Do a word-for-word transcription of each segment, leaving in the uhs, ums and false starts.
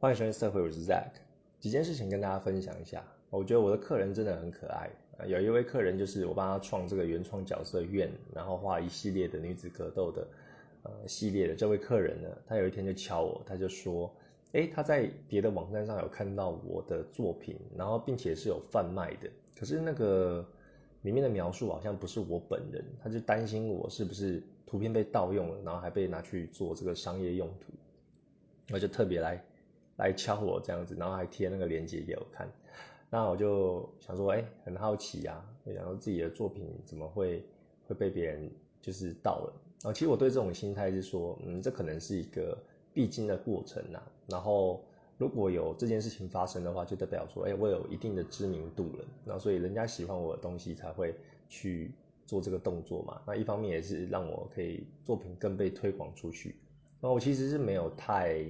欢迎收听社会，我是 Zach。 几件事情跟大家分享一下。我觉得我的客人真的很可爱，有一位客人就是我帮他创这个原创角色院，然后画一系列的女子格斗的呃系列的这位客人呢，他有一天就敲我，他就说诶，他在别的网站上有看到我的作品，然后并且是有贩卖的，可是那个里面的描述好像不是我本人，他就担心我是不是图片被盗用了，然后还被拿去做这个商业用途，我就特别来来敲我这样子，然后还贴那个链接给我看。那我就想说诶，很好奇啊，然后自己的作品怎么会会被别人就是盗了。然后其实我对这种心态是说，嗯，这可能是一个必经的过程啊，然后如果有这件事情发生的话，就代表说，哎、欸，我有一定的知名度了，然后所以人家喜欢我的东西才会去做这个动作嘛。那一方面也是让我可以作品更被推广出去。那我其实是没有太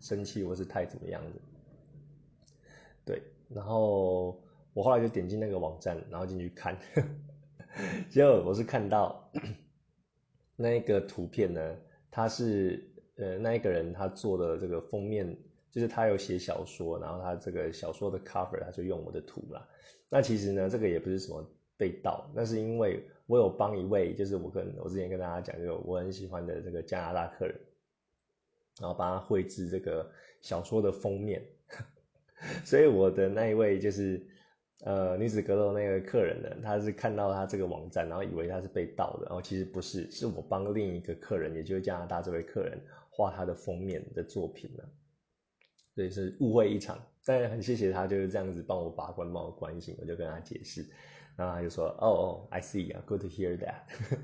生气或是太怎么样的，对。然后我后来就点进那个网站，然后进去看，结果我是看到那个图片呢，它是呃那一个人他做的这个封面。就是他有写小说，然后他这个小说的 cover 他就用我的图啦。那其实呢，这个也不是什么被盗，那是因为我有帮一位，就是我跟我之前跟大家讲，就我很喜欢的这个加拿大客人，然后帮他绘制这个小说的封面。所以我的那一位就是呃女子格斗那个客人呢，他是看到他这个网站，然后以为他是被盗的，然后其实不是，是我帮另一个客人，也就是加拿大这位客人画他的封面的作品呢。所以是误会一场，但很谢谢他就是这样子帮我把关，帮我关心，我就跟他解释，然后他就说哦哦 I see good to hear that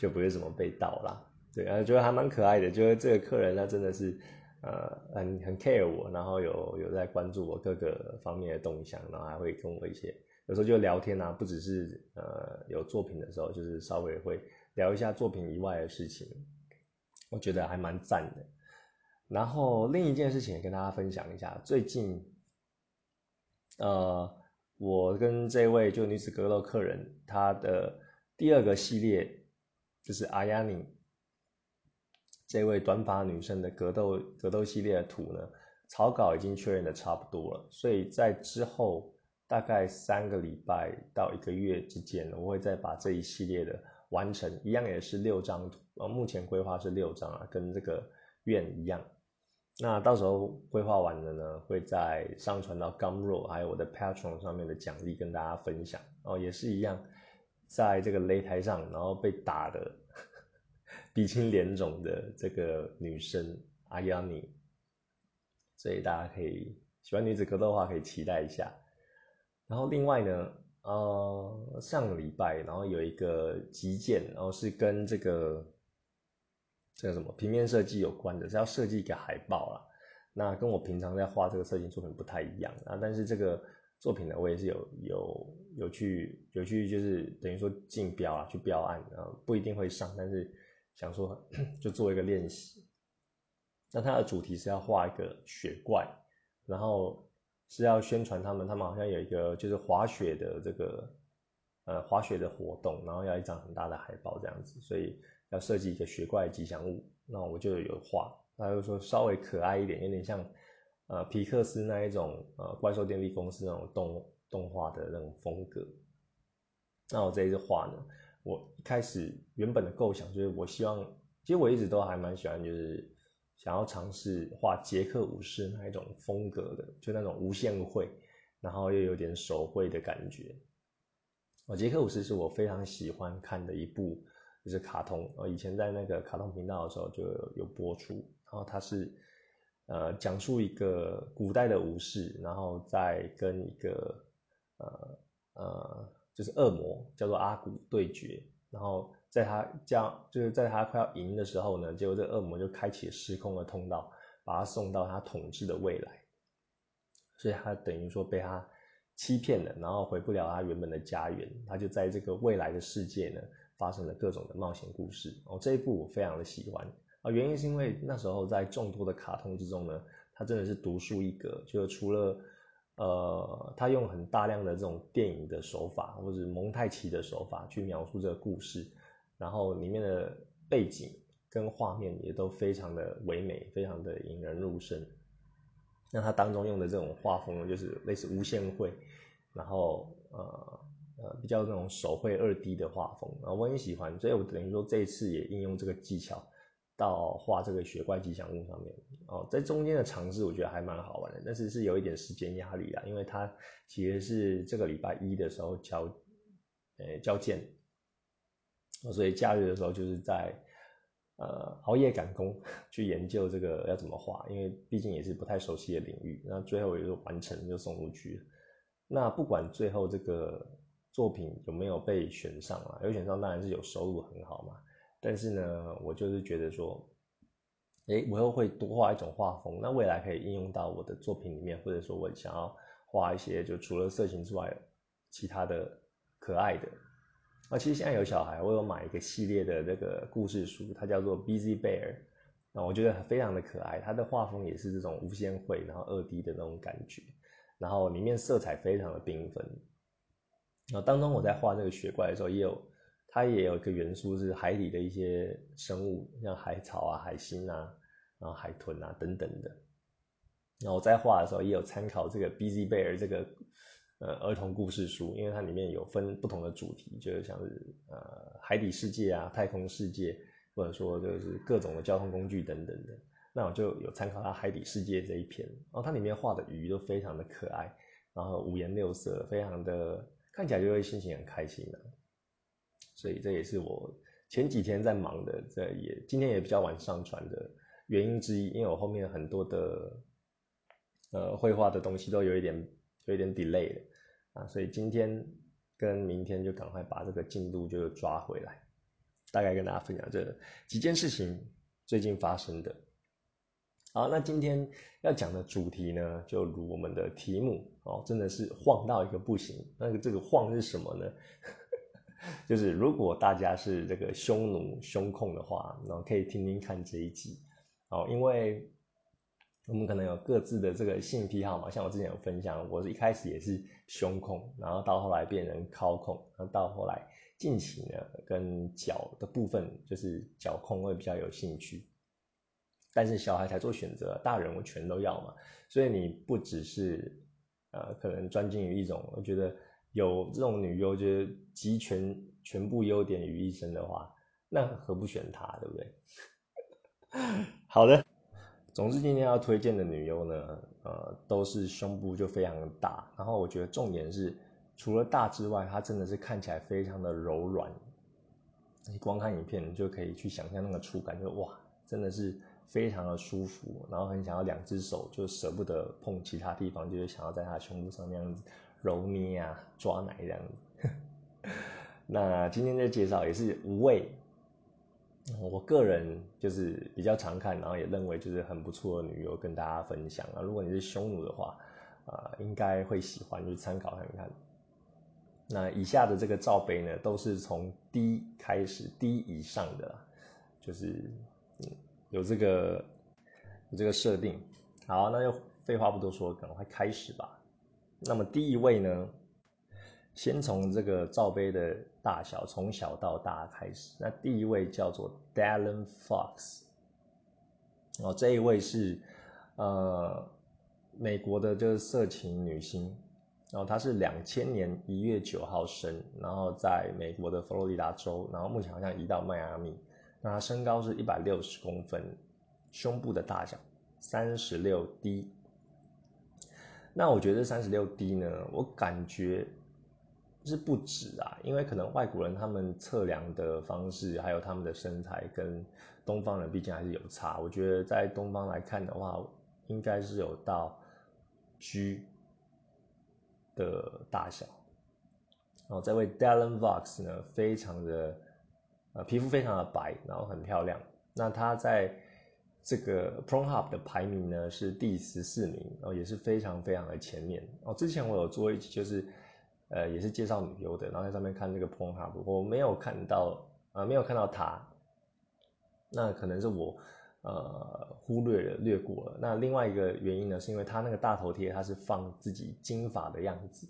就不会什么被盗啦。对，然后觉得还蛮可爱的，就是这个客人他真的是呃很很 care 我，然后有有在关注我各个方面的动向，然后还会跟我一些有时候就聊天啊，不只是呃有作品的时候，就是稍微会聊一下作品以外的事情，我觉得还蛮赞的。然后另一件事情也跟大家分享一下，最近呃我跟这位就女子格斗客人，她的第二个系列就是 Ayani 这位短发女生的格斗格斗系列的图呢，草稿已经确认的差不多了，所以在之后大概三个礼拜到一个月之间，我会再把这一系列的完成，一样也是六张图、呃、目前规划是六张啊，跟这个院一样。那到时候规划完了呢，会再上传到 Gumroad 还有我的 Patreon 上面的奖励跟大家分享。然后也是一样，在这个擂台上然后被打的鼻青脸肿的这个女生 Ayani， 所以大家可以喜欢女子格斗的话可以期待一下。然后另外呢呃上个礼拜然后有一个击剑，然后是跟这个这个什么平面设计有关的，是要设计一个海报啦。那跟我平常在画这个色情作品不太一样啊，但是这个作品呢，我也是有有有去有去就是等于说竞标啊，去标案啊，不一定会上，但是想说就做一个练习。那它的主题是要画一个雪怪，然后是要宣传他们，他们好像有一个就是滑雪的这个呃滑雪的活动，然后要一张很大的海报这样子，所以要设计一个雪怪的吉祥物。那我就有画，他就说稍微可爱一点，有点像呃皮克斯那一种呃怪兽电力公司那种动动画的那种风格。那我这一次画呢，我一开始原本的构想就是我希望，其实我一直都还蛮喜欢，就是想要尝试画捷克武士那一种风格的，就那种无限绘，然后又有点手绘的感觉。哦，捷克武士是我非常喜欢看的一部。就是卡通，我以前在那个卡通频道的时候就 有, 有播出，然后它是呃讲述一个古代的武士，然后再跟一个呃呃就是恶魔叫做阿古对决，然后在他将就是在他快要赢的时候呢，结果这个恶魔就开启了时空的通道，把他送到他统治的未来，所以他等于说被他欺骗了，然后回不了他原本的家园，他就在这个未来的世界呢。发生了各种的冒险故事哦，这一部我非常的喜欢啊，原因是因为那时候在众多的卡通之中呢，它真的是独树一格，就除了呃，它用很大量的这种电影的手法或者蒙太奇的手法去描述这个故事，然后里面的背景跟画面也都非常的唯美，非常的引人入胜。那他当中用的这种画风就是类似无限绘，然后呃呃比较那种手绘 二 D 的画风，然后我很喜欢，所以我等于说这一次也应用这个技巧到画这个雪怪吉祥物上面哦，在中间的尝试我觉得还蛮好玩的，但是是有一点时间压力啦，因为它其实是这个礼拜一的时候交呃交件，所以假日的时候就是在呃熬夜赶工去研究这个要怎么画，因为毕竟也是不太熟悉的领域，那最后也就完成就送出去了。那不管最后这个作品有没有被选上啦，有选上当然是有收入很好嘛。但是呢，我就是觉得说，诶，我又会多画一种画风，那未来可以应用到我的作品里面，或者说我想要画一些就除了色情之外，其他的可爱的。啊，其实现在有小孩，我有买一个系列的这个故事书，它叫做 Busy Bear， 那我觉得非常的可爱，它的画风也是这种无限绘，然后 二 D 的那种感觉，然后里面色彩非常的缤纷。然后当中我在画这个雪怪的时候，也有。它也有一个元素是海底的一些生物，像海草啊、海星啊、然后海豚啊等等的。然后我在画的时候也有参考这个 Busy Bear 这个呃儿童故事书，因为它里面有分不同的主题，就是像是呃海底世界啊、太空世界，或者说就是各种的交通工具等等的。那我就有参考它海底世界这一篇，然后它里面画的鱼都非常的可爱，然后五颜六色，非常的看起来就会心情很开心的、啊。所以这也是我前几天在忙的，这也今天也比较晚上传的原因之一，因为我后面很多的呃绘画的东西都有一点有一点 delay 了啊，所以今天跟明天就赶快把这个进度就抓回来，大概跟大家分享这几件事情最近发生的。好，那今天要讲的主题呢，就如我们的题目哦，真的是晃到一个不行。那个这个晃是什么呢？就是如果大家是这个匈奴匈控的话，然后可以听听看这一集哦，因为我们可能有各自的这个性癖好嘛，像我之前有分享，我是一开始也是匈控，然后到后来变成尻控，然后到后来近期呢跟脚的部分就是脚控会比较有兴趣，但是小孩才做选择，大人我全都要嘛，所以你不只是呃可能专精于一种，我觉得。有这种女优就是集全全部优点于一身的话，那何不选她，对不对？好的，总之今天要推荐的女优呢，呃，都是胸部就非常大，然后我觉得重点是，除了大之外，她真的是看起来非常的柔软。你光看影片，你就可以去想象那个触感，就哇，真的是非常的舒服，然后很想要两只手就舍不得碰其他地方，就是想要在她胸部上那样子。揉捏啊，抓奶这样子。那今天的介绍也是无畏，我个人就是比较常看，然后也认为就是很不错的女优跟大家分享啊。如果你是匈奴的话，啊、呃，应该会喜欢，就参考看看。那以下的这个罩杯呢，都是从低开始，低以上的啦，就是、嗯、有这个有这个设定。好，那就废话不多说，赶快开始吧。那么第一位呢，先从这个罩杯的大小，从小到大开始。那第一位叫做 Dillion Fox， 哦，这一位是呃美国的，就是色情女星。然后她是两千年一月九号生，然后在美国的佛罗里达州，然后目前好像移到迈阿密。那她身高是一百六十公分，胸部的大小 三十六 D。那我觉得 三十六 D 呢，我感觉是不止啊，因为可能外国人他们测量的方式还有他们的身材跟东方人毕竟还是有差，我觉得在东方来看的话，应该是有到 G 的大小。然后这位 Dillion Fox 呢，非常的呃皮肤非常的白，然后很漂亮。那她在这个 Pronhub 的排名呢是第十四名，哦，也是非常非常的前面哦。之前我有做一集就是，呃，也是介绍女优的，然后在上面看这个 Pronhub， 我没有看到啊、呃，没有看到她，那可能是我呃忽略了略过了。那另外一个原因呢，是因为她那个大头贴，她是放自己金发的样子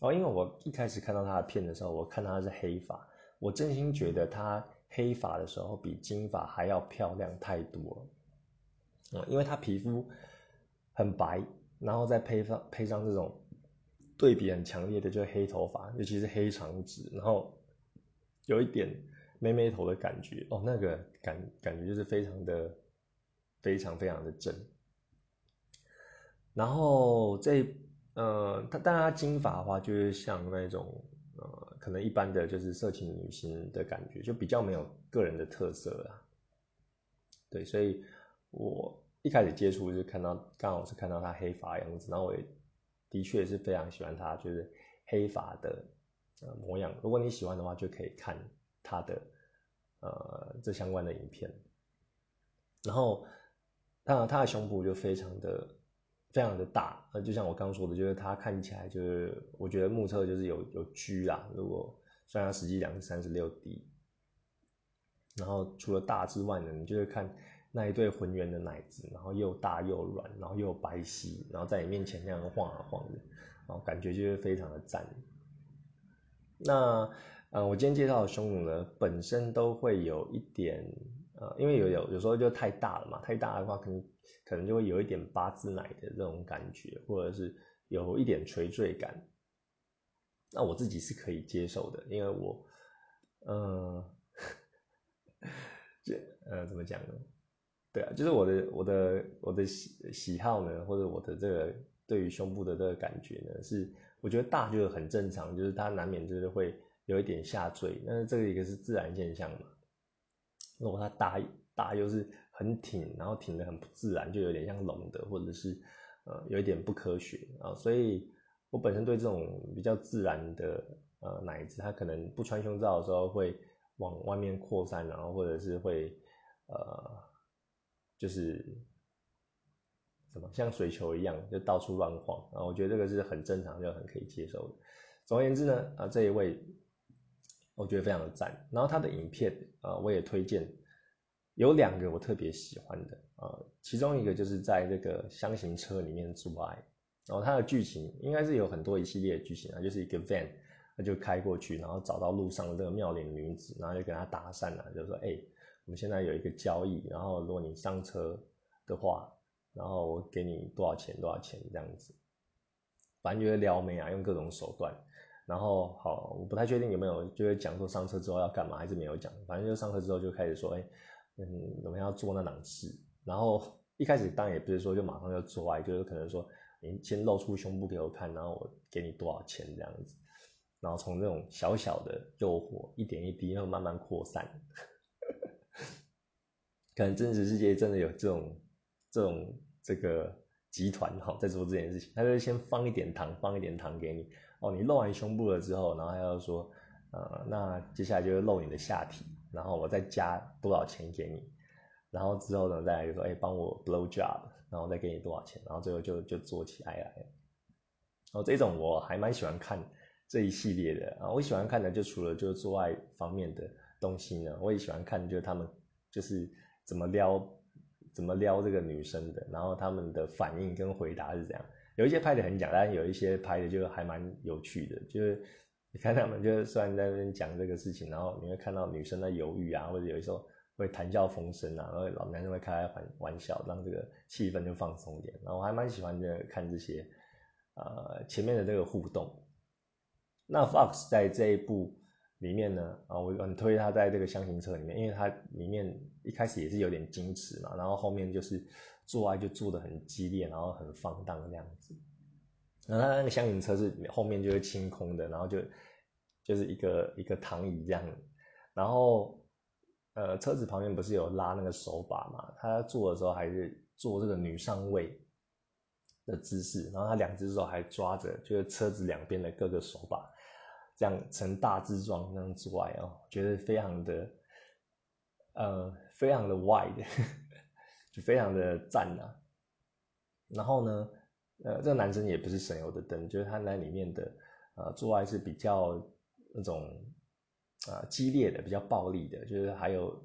哦，因为我一开始看到她的片的时候，我看她是黑发，我真心觉得她黑发的时候比金发还要漂亮太多了。嗯、因为她皮肤很白，然后再配上配上这种对比很强烈的，就是黑头发，尤其是黑长直，然后有一点妹妹头的感觉哦，那个感感觉就是非常的非常非常的正。然后这呃，他当然他金发的话，就是像那种呃，可能一般的就是色情女星的感觉，就比较没有个人的特色啦。对，所以我一开始接触就看到，刚好是看到他黑发的样子，然后我也的确是非常喜欢他，就是黑发的、呃、模样。如果你喜欢的话，就可以看他的呃这相关的影片。然后他他的胸部就非常的非常的大，呃，就像我刚说的，就是他看起来就是我觉得目测就是有有 G 啦，如果虽然他实际量是 三十六D。然后除了大之外呢，你就会看那一对浑圆的奶子，然后又大又软，然后又有白皙，然后在你面前那样晃啊晃的，然后感觉就是非常的赞。那呃，我今天介绍的胸乳呢，本身都会有一点呃，因为有有有时候就太大了嘛，太大的话可能可能就会有一点八字奶的这种感觉，或者是有一点垂坠感。那我自己是可以接受的，因为我呃这呃怎么讲呢？对啊，就是我的我的我的喜喜好呢，或者我的这个对于胸部的这个感觉呢，是我觉得大就很正常，就是它难免就是会有一点下坠，但是这个一个是自然现象嘛。如果它大大又是很挺，然后挺得很不自然，就有点像隆的，或者是呃有一点不科学啊，所以我本身对这种比较自然的呃奶子，它可能不穿胸罩的时候会往外面扩散，然后或者是会呃。就是什么像水球一样就到处乱晃，然后我觉得这个是很正常就很可以接受的。总而言之呢，啊这一位我觉得非常的赞，然后他的影片啊我也推荐，有两个我特别喜欢的啊，其中一个就是在这个箱型车里面做爱，然后他的剧情应该是有很多一系列的剧情啊，就是一个 van 他就开过去，然后找到路上的这个妙龄女子，然后就跟他搭讪啊，就说哎。欸我们现在有一个交易，然后如果你上车的话，然后我给你多少钱多少钱这样子，反正就是撩妹啊，用各种手段。然后好，我不太确定有没有就会讲说上车之后要干嘛，还是没有讲。反正就上车之后就开始说，哎、欸，嗯，我们要做那档事。然后一开始当然也不是说就马上就做爱，就是可能说你先露出胸部给我看，然后我给你多少钱这样子。然后从这种小小的诱惑一点一滴，然后慢慢扩散。可能真实世界真的有这种这种这个集团哈、哦，在做这件事情，他就先放一点糖，放一点糖给你哦。你露完胸部了之后，然后他要说，呃，那接下来就是露你的下体，然后我再加多少钱给你，然后之后呢，再来就说，哎、欸，帮我 blow job， 然后再给你多少钱，然后最后就就做起来了。哦，这种我还蛮喜欢看这一系列的啊，我喜欢看的就除了就是做爱方面的东西呢，我也喜欢看就是他们就是。怎么撩，怎么撩这个女生的，然后他们的反应跟回答是怎样？有一些拍的很假，但有一些拍的就还蛮有趣的。就是你看他们，就是虽然在那边讲这个事情，然后你会看到女生在犹豫啊，或者有时候会谈笑风生啊，然后老男生会开玩玩笑，让这个气氛就放松一点。然后我还蛮喜欢的看这些，呃，前面的这个互动。那 Fox 在这一部。里面呢，啊，我很推他在这个箱型车里面，因为他里面一开始也是有点矜持嘛，然后后面就是做爱就做得很激烈，然后很放荡那样子。然后他那个箱型车是后面就是清空的，然后就就是一个一个躺椅这样。然后呃，车子旁边不是有拉那个手把嘛，他坐的时候还是做这个女上位的姿势，然后他两只手还抓着就是车子两边的各个手把。这样成大字状那样做爱哦，觉得非常的，呃，非常的 wide， 就非常的赞啊。然后呢，呃，这个男生也不是省油的灯，就是他那里面的呃做爱是比较那种啊、呃、激烈的，比较暴力的，就是还有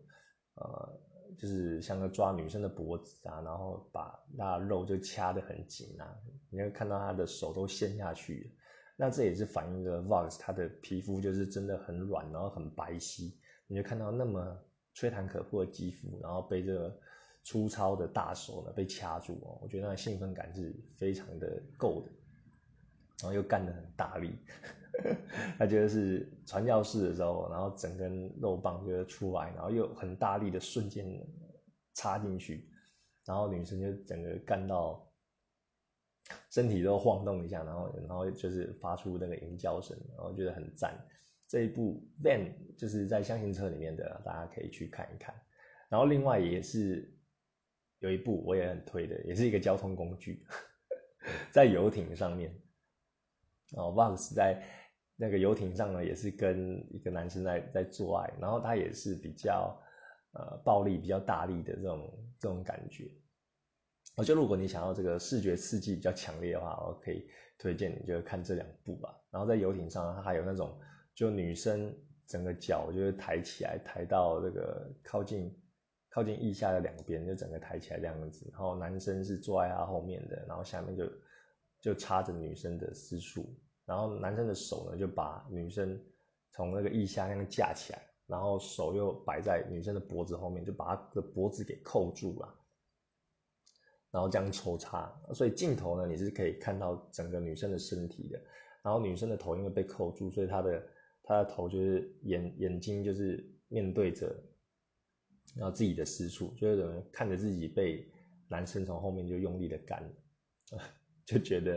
呃，就是像个抓女生的脖子啊，然后把那肉就掐得很紧啊，你会看到他的手都陷下去了。那这也是反映着 Vox 他的皮肤就是真的很软，然后很白皙，你就看到那么吹弹可破的肌肤，然后被这个粗糙的大手呢被掐住哦，我觉得那兴奋感是非常的够的，然后又干得很大力，他就是传教士的时候，然后整根肉棒就出来，然后又很大力的瞬间插进去，然后女生就整个干到身体都晃动一下，然后然后就是发出那个吟叫声，然后觉得很赞。这一部 Van 就是在箱型车里面的，大家可以去看一看。然后另外也是有一部我也很推的，也是一个交通工具，在游艇上面。哦 ，Vox 在那个游艇上呢，也是跟一个男生在在做爱，然后他也是比较呃暴力、比较大力的这种这种感觉。我觉得如果你想要这个视觉刺激比较强烈的话，我可以推荐你就看这两部吧。然后在游艇上，它还有那种就女生整个脚就是抬起来，抬到这个靠近靠近腋下的两边，就整个抬起来这样子。然后男生是坐在他后面的，然后下面就。就插着女生的私处，然后男生的手呢就把女生从那个腋下那样架起来，然后手又摆在女生的脖子后面，就把她的脖子给扣住了，然后这样抽插。所以镜头呢，你是可以看到整个女生的身体的。然后女生的头因为被扣住，所以她的她的头就是眼眼睛就是面对着，然后自己的私处，就是有人看着自己被男生从后面就用力的干了。就觉得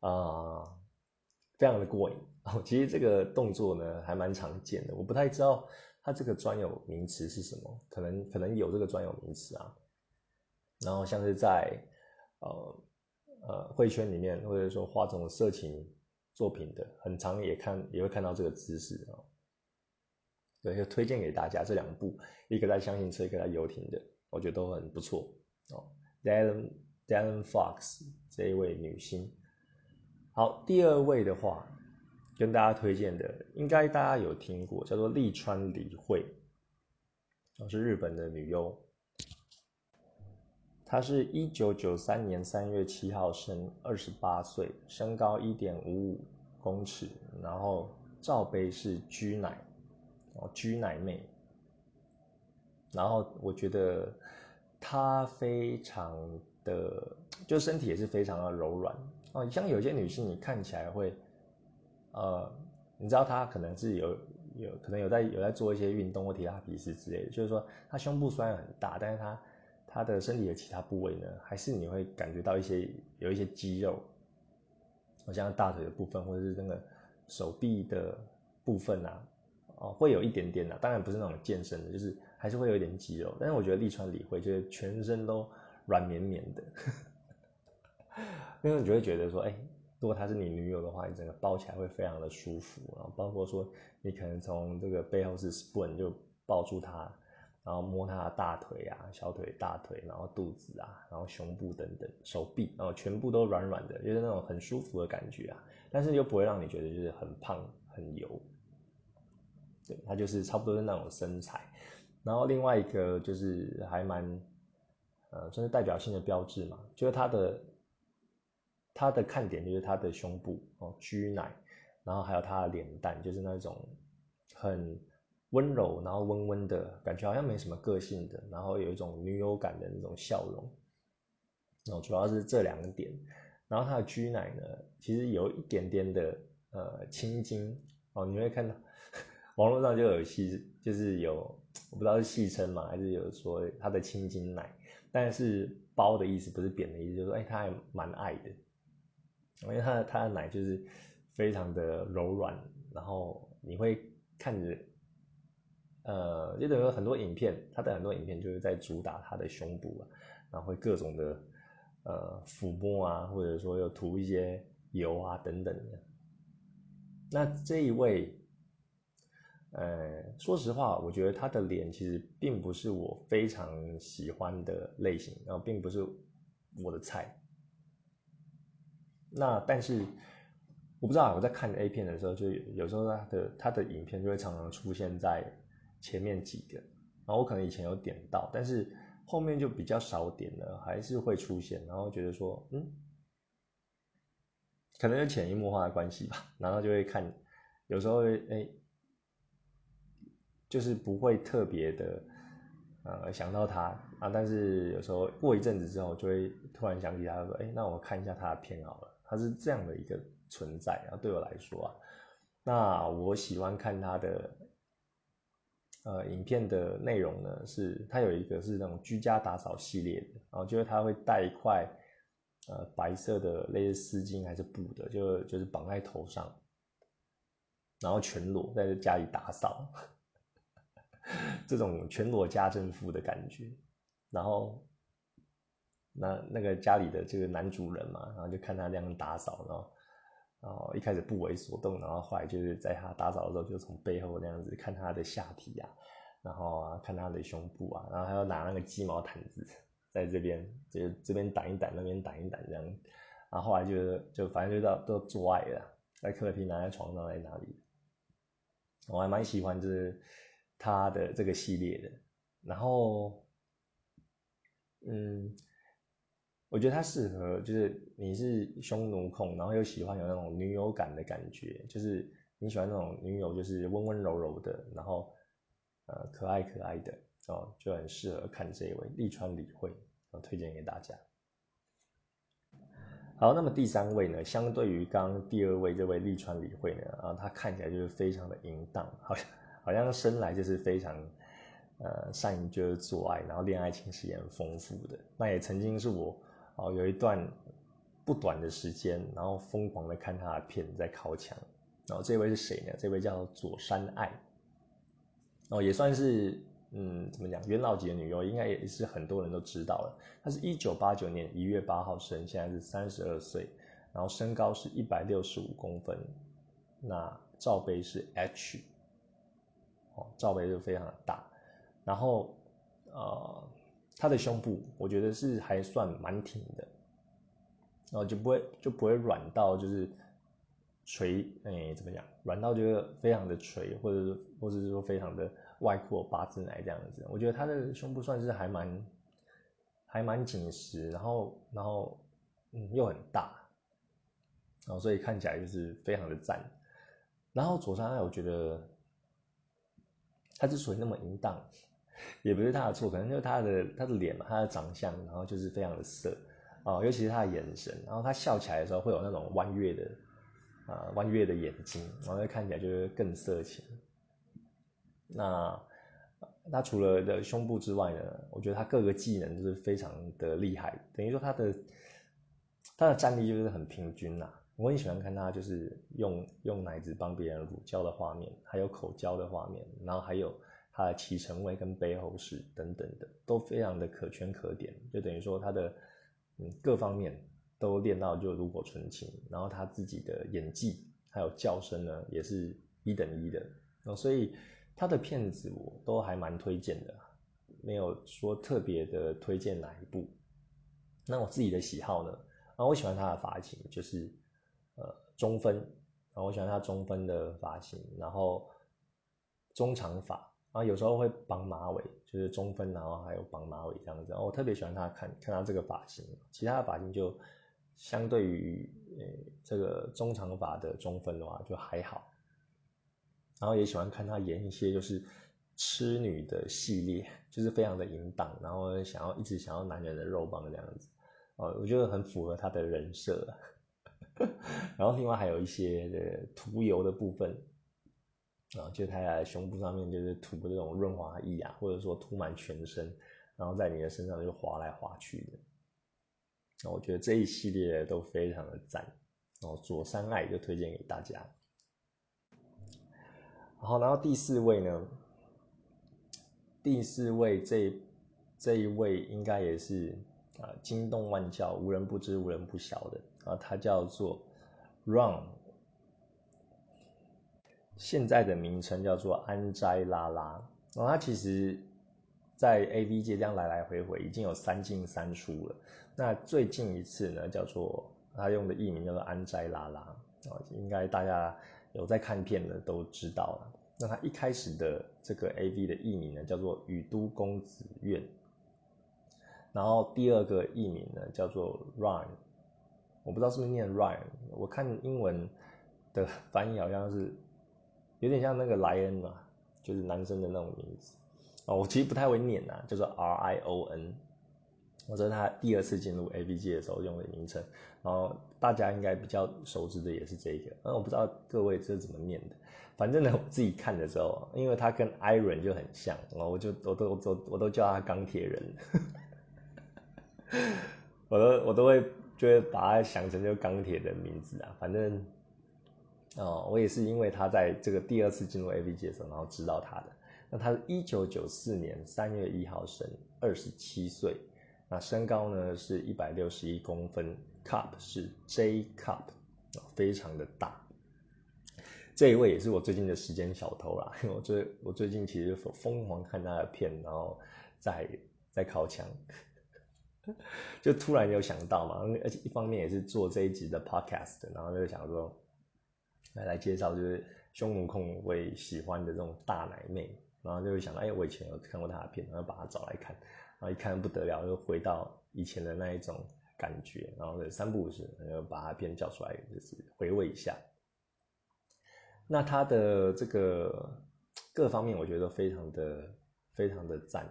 啊、呃，非常的过瘾哦。其实这个动作呢，还蛮常见的。我不太知道它这个专有名词是什么，可能可能有这个专有名词啊。然后像是在呃呃绘圈里面，或者说画这种色情作品的，很常也看也会看到这个姿势哦。对，就推荐给大家这两部，一个在箱型车，一个在游艇的，我觉得都很不错哦。Dillion Dillion Fox。这一位女星，好，第二位的话，跟大家推荐的，应该大家有听过，叫做立川理惠，是日本的女优，她是一九九三年三月七号生，二十八岁，身高一点五五公尺，然后罩杯是 G 奶，哦 ，G 奶妹，然后我觉得她非常。的就身体也是非常的柔软哦，像有些女性你看起来会，呃，你知道她可能是有有可能有在有在做一些运动或提拉皮斯之类的，就是说她胸部虽然很大，但是她她的身体的其他部位呢，还是你会感觉到一些有一些肌肉，好像大腿的部分或者是那个手臂的部分啊，哦，会有一点点啊，当然不是那种健身的，就是还是会有一点肌肉，但是我觉得立川理惠就是全身都。软绵绵的，因为你就会觉得说，哎、欸，如果她是你女友的话，你整个抱起来会非常的舒服。然后包括说，你可能从这个背后是 spoon 就抱住她，然后摸她的大腿啊、小腿、大腿，然后肚子啊，然后胸部等等，手臂，然后全部都软软的，就是那种很舒服的感觉啊。但是又不会让你觉得就是很胖、很油。对，她就是差不多是那种身材。然后另外一个就是还蛮。呃，算是代表性的标志嘛，就是他的他的看点就是他的胸部哦，G奶，然后还有他的脸蛋，就是那种很温柔，然后温温的感觉，好像没什么个性的，然后有一种女友感的那种笑容。哦，主要是这两点。然后他的G奶呢，其实有一点点的呃青筋哦，你会看到网络上就有戏，就是有我不知道是戏称嘛，还是有说他的青筋奶。但是包的意思不是扁的意思，就是说，哎、欸，他还蛮爱的，因为他的他的奶就是非常的柔软，然后你会看着，呃，就等于很多影片，他的很多影片就是在主打他的胸部啊，然后会各种的呃抚摸啊，或者说有涂一些油啊等等的。那这一位，呃，说实话，我觉得他的脸其实并不是我非常喜欢的类型，然后并不是我的菜。那但是我不知道，我在看 A 片的时候，就有时候他的他的影片就会常常出现在前面几个，然后我可能以前有点到，但是后面就比较少点了，还是会出现，然后觉得说，嗯，可能有潜移默化的关系吧，然后就会看，有时候哎。就是不会特别的呃想到他啊，但是有时候过一阵子之后就会突然想起他说，哎，那我看一下他的片好了，他是这样的一个存在啊，对我来说啊，那我喜欢看他的呃影片的内容呢，是他有一个是那种居家打扫系列的，然后就是他会带一块呃白色的类似丝巾还是布的，就就是绑在头上，然后全裸在家里打扫这种全裸家政妇的感觉，然后那那个家里的这个男主人嘛，然后就看他这样打扫，然后然后一开始不为所动，然后后来就是在他打扫的时候就从背后那样子看他的下体啊，然后啊看他的胸部啊，然后还要拿那个鸡毛掸子在这边就这边掸一掸那边掸一掸这样，然后后来就就反正就到都做爱了，在客厅拿在床上在哪里，我还蛮喜欢就是他的这个系列的。然后嗯我觉得他适合就是你是匈奴控，然后又喜欢有那种女友感的感觉，就是你喜欢那种女友就是温温柔柔的，然后呃可爱可爱的哦，就很适合看这一位立川理惠，我推荐给大家。好，那么第三位呢，相对于刚刚第二位这位立川理惠呢，啊，他看起来就是非常的淫荡，好像好像生来就是非常呃善于就是做爱，然后恋爱情史也很丰富的。那也曾经是我哦有一段不短的时间，然后疯狂的看他的片在靠墙。然后这位是谁呢？这位叫佐山爱，哦也算是嗯怎么讲元老级的女优，应该也是很多人都知道了。她是一九八九年一月八号生，现在是三十二岁，然后身高是一百六十五公分，那罩杯是 H。罩杯就非常的大，然后呃，他的胸部我觉得是还算蛮挺的，然后就不会就不会软到就是垂，哎怎么讲，软到就是非常的垂，或者或者是说非常的外扩八字奶这样子。我觉得他的胸部算是还蛮还蛮紧实，然后然后嗯又很大，然后所以看起来就是非常的赞。然后佐山爱我觉得。他之所以那么淫荡，也不是他的错，可能就是他的他的脸嘛，他的长相，然后就是非常的色哦，尤其是他的眼神，然后他笑起来的时候会有那种弯月的啊、呃、弯月的眼睛，然后看起来就是更色情。那他除了的胸部之外呢，我觉得他各个技能就是非常的厉害，等于说他的他的战力就是很平均啦、啊。我很喜欢看他就是用用奶子帮别人乳胶的画面，还有口交的画面，然后还有他的脐橙位跟背后式等等的，都非常的可圈可点，就等于说他的嗯各方面都练到就炉火纯青，然后他自己的演技还有叫声呢也是一等一的、哦、所以他的片子我都还蛮推荐的，没有说特别的推荐哪一部。那我自己的喜好呢，啊我喜欢他的发型就是呃，中分，然后我喜欢他中分的发型，然后中长发，然后有时候会绑马尾，就是中分，然后还有绑马尾这样子。哦，我特别喜欢他看看他这个发型，其他的发型就相对于呃这个中长发的中分的话就还好。然后也喜欢看他演一些就是痴女的系列，就是非常的淫荡，然后想要一直想要男人的肉棒这样子。哦，我觉得很符合他的人设。然后另外还有一些的涂油的部分，然后就他在胸部上面就是涂这种润滑液啊，或者说涂满全身，然后在你的身上就滑来滑去的。那我觉得这一系列都非常的赞，然后佐山爱就推荐给大家。好，然后第四位呢，第四位这这一位应该也是啊、呃、惊动万教，无人不知无人不晓的。啊，它叫做 R I O N， 现在的名称叫做安斋拉拉。然后它其实，在 A V 界这样来来回回已经有三进三出了。那最近一次呢，叫做它用的艺名叫做安斋拉拉啊，应该大家有在看片的都知道了。那它一开始的这个 A V 的艺名呢，叫做宇都公子院，然后第二个艺名呢叫做 R I O N。我不知道是不是念 Ryan， 我看英文的翻译好像是有点像那个莱恩嘛，就是男生的那种名字。哦，我其实不太会念啊，叫做 R I O N， 我这是他第二次进入 A V 界的时候用的名称，然后大家应该比较熟知的也是这个，嗯，我不知道各位这是怎么念的，反正呢我自己看的时候，因为他跟 Iron 就很像，然后我就我都我都我都叫他钢铁人，我都我都会就会把他想成就钢铁的名字啊，反正。哦，我也是因为他在这个第二次进入 A V 界的时候，然后知道他的。那他是一九九四年三月一号生，二十七岁。那身高呢是一百六十一公分 ，cup 是 J cup， 非常的大。这一位也是我最近的时间小偷啦，因为我最我最近其实疯狂看他的片，然后在在靠墙，就突然有想到嘛，而且一方面也是做这一集的 podcast， 然后就想说。来介绍就是匈奴控会喜欢的这种大奶妹，然后就会想到，哎，我以前有看过她的片，然后把她找来看，然后一看不得了，就回到以前的那一种感觉，然后三不五时，然后把她片叫出来，就是回味一下。那她的这个各方面，我觉得非常的非常的赞，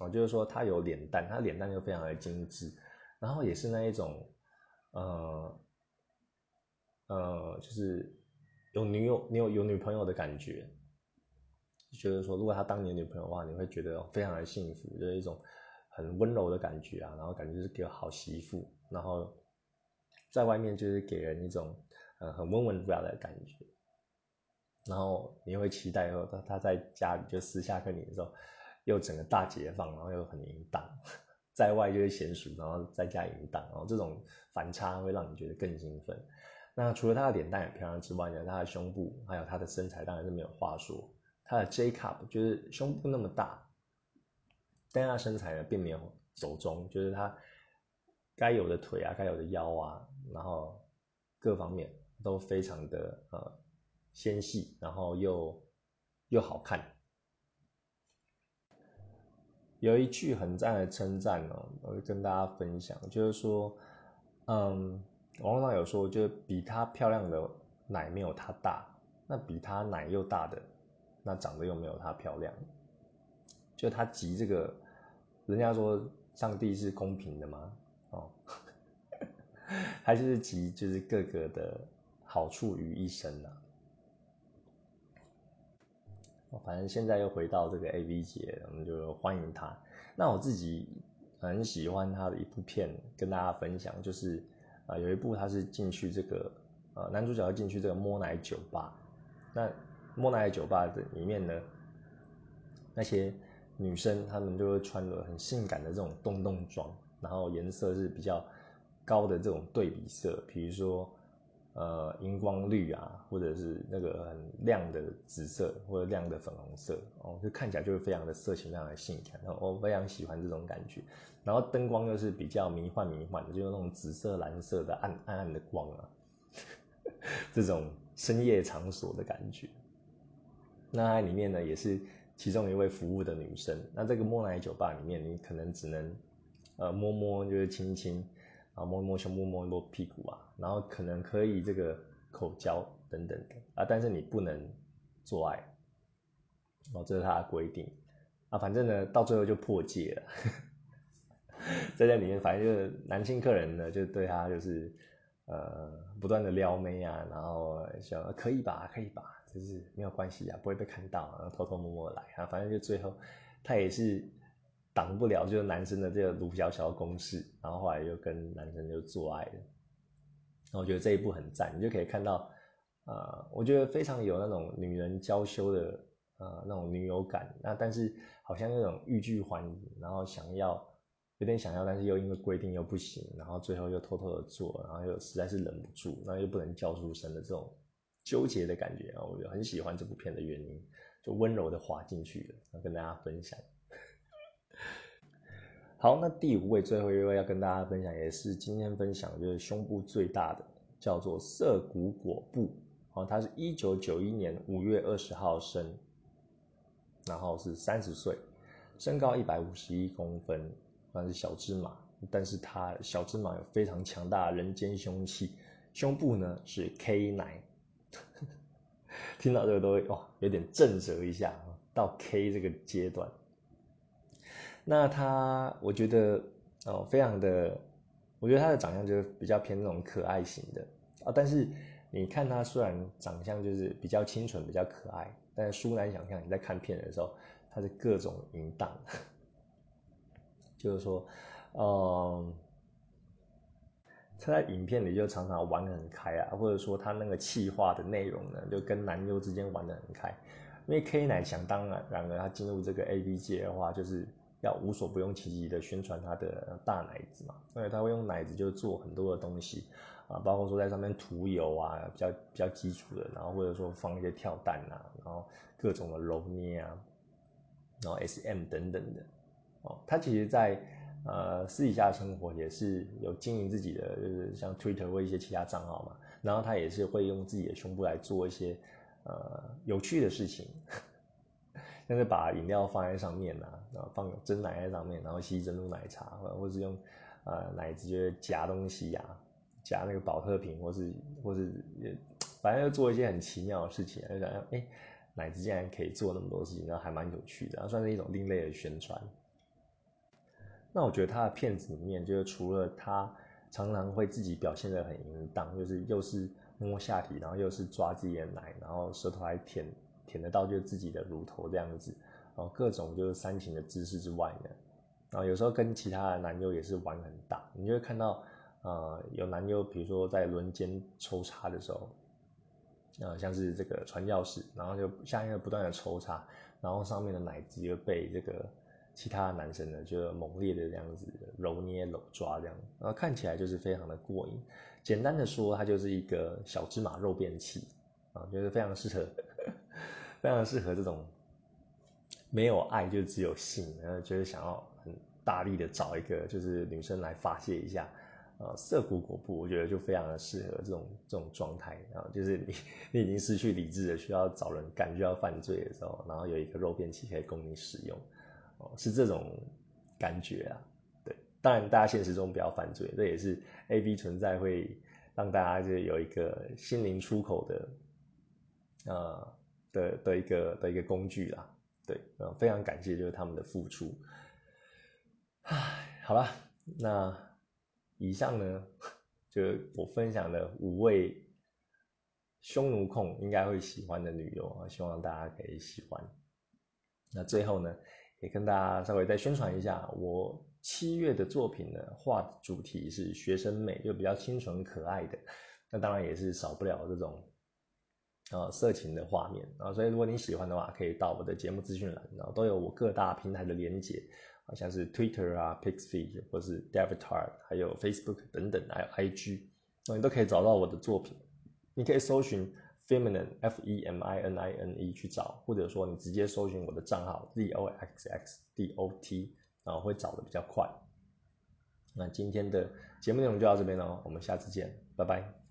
哦，就是说她有脸蛋，她脸蛋又非常的精致，然后也是那一种，呃呃，就是。有女友，你有有女朋友的感觉，觉得说，如果她当你的女朋友的话，你会觉得非常的幸福，就是一种很温柔的感觉啊，然后感觉就是给好媳妇，然后在外面就是给人一种呃很温文儒雅的感觉，然后你会期待说她在家里就私下跟你的时候，又整个大解放，然后又很淫荡，在外就是娴熟，然后在家淫荡，然后这种反差会让你觉得更兴奋。那除了她的脸蛋很漂亮之外呢，她的胸部还有她的身材当然是没有话说。她的 J cup 就是胸部那么大，但她的身材呢并没有走中，就是她该有的腿啊、该有的腰啊，然后各方面都非常的呃纤细，然后又又好看。有一句很赞的称赞哦，我就跟大家分享，就是说，嗯。网络上有说，就是比她漂亮的奶没有她大，那比她奶又大的，那长得又没有她漂亮。就她集这个，人家说上帝是公平的吗？哦，还是集就是各个的好处于一身啊。反正现在又回到这个 A V 节，我们就欢迎她。那我自己很喜欢她的一部片，跟大家分享就是。啊、呃，有一部他是进去这个，呃，男主角要进去这个摸奶酒吧。那摸奶酒吧的里面呢，那些女生她们就会穿着很性感的这种洞洞装，然后颜色是比较高的这种对比色，比如说呃荧光绿啊，或者是那个很亮的紫色或者亮的粉红色，哦，就看起来就会非常的色情，非常的性感，然后我非常喜欢这种感觉。然后灯光又是比较迷幻迷幻的，就是那种紫色蓝色的暗暗暗的光啊，这种深夜场所的感觉。那它里面呢也是其中一位服务的女生，那这个摸奶酒吧里面你可能只能呃摸摸就是亲亲，然后摸摸胸部摸摸屁股啊，然后可能可以这个口交等等的啊，但是你不能做爱，哦，这是它的规定啊。反正呢到最后就破戒了。在这里面，反正就是男性客人呢，就对他就是，呃，不断的撩妹啊，然后想可以吧，可以吧，就是没有关系啊，不会被看到，然后偷偷摸摸来啊，反正就最后他也是挡不了，就是男生的这个卢小小的攻势，然后后来就跟男生就做爱了。那我觉得这一部很赞，你就可以看到，呃，我觉得非常有那种女人娇羞的呃那种女友感，那但是好像那种欲拒还迎，然后想要。有点想要，但是又因为规定又不行，然后最后又偷偷的做，然后又实在是忍不住，然后又不能叫出声的这种纠结的感觉啊，我就很喜欢这部片的原因，就温柔的滑进去了，跟大家分享。好，那第五位最后一位要跟大家分享，也是今天分享就是胸部最大的，叫做涩谷果布，然后他是一九九一年五月二十号生，然后是三十岁，身高一百五十一公分。那是小芝麻，但是他小芝麻有非常强大的人间凶器，胸部呢是 K 奶，听到这个都会哇有点震慑一下，到 K 这个阶段，那他我觉得哦，非常的，我觉得他的长相就是比较偏那种可爱型的啊、哦。但是你看他虽然长相就是比较清纯、比较可爱，但是殊难想象你在看片的时候，他是各种淫荡。就是说，嗯，他在影片里就常常玩得很开啊，或者说他那个企划的内容呢，就跟男优之间玩得很开。因为 K 奶想当然，然而他进入这个 A V 界的话，就是要无所不用其极的宣传他的大奶子嘛，所以他会用奶子就做很多的东西啊，包括说在上面涂油啊，比较比较基础的，然后或者说放一些跳蛋啊，然后各种的揉捏啊，然后 S M 等等的哦。他其实在呃私底下的生活也是有经营自己的，就是像 Twitter 或一些其他账号嘛，然后他也是会用自己的胸部来做一些呃有趣的事情。像是把饮料放在上面啊，然后放蒸奶在上面，然后吸珍珠奶茶，或是用呃奶直接夹东西啊，夹那个保特瓶，或是或是反正就做一些很奇妙的事情、啊、就想哎、欸，奶子竟然可以做那么多事情，然后还蛮有趣的，然后算是一种另类的宣传。那我觉得他的片子里面，就是除了他常常会自己表现得很淫荡，就是又是摸下体，然后又是抓自己的奶，然后舌头还舔。舔得到就是自己的乳头这样子，然后各种就是煽情的姿势之外呢，然后有时候跟其他的男优也是玩很大，你就会看到呃有男优比如说在轮奸抽插的时候，呃像是这个传教士，然后就下面不断的抽插，然后上面的奶子就被这个其他的男生呢就猛烈的这样子揉捏揉抓这样，然后看起来就是非常的过瘾。简单的说，它就是一个小芝麻肉便器啊，就是非常适合。非常适合这种没有爱就只有性，然后就是想要很大力的找一个就是女生来发泄一下，呃，涩谷果步我觉得就非常的适合这种这种状态，然后就是你你已经失去理智了，需要找人干，需要犯罪的时候，然后有一个肉便器可以供你使用，哦、呃，是这种感觉啊，对，当然大家现实中不要犯罪，这也是 A V 存在会让大家就有一个心灵出口的，呃。的的一个的一个工具啦，对，呃，非常感谢就是他们的付出。唉，好啦，那以上呢，就我分享的五位匈奴控应该会喜欢的女优啊，希望大家可以喜欢。那最后呢，也跟大家稍微再宣传一下，我七月的作品呢，画的主题是学生美，就比较清纯可爱的，那当然也是少不了这种。呃，色情的画面啊，所以如果你喜欢的话，可以到我的节目资讯栏，然后都有我各大平台的连结，啊，像是 Twitter 啊、PixFeed 或是 DeviantArt， 还有 Facebook 等等，还有 I G， 你都可以找到我的作品。你可以搜寻 Feminine F E M I N I N E 去找，或者说你直接搜寻我的账号 Z O X X D O T， 然后会找的比较快。那今天的节目内容就到这边喽，我们下次见，拜拜。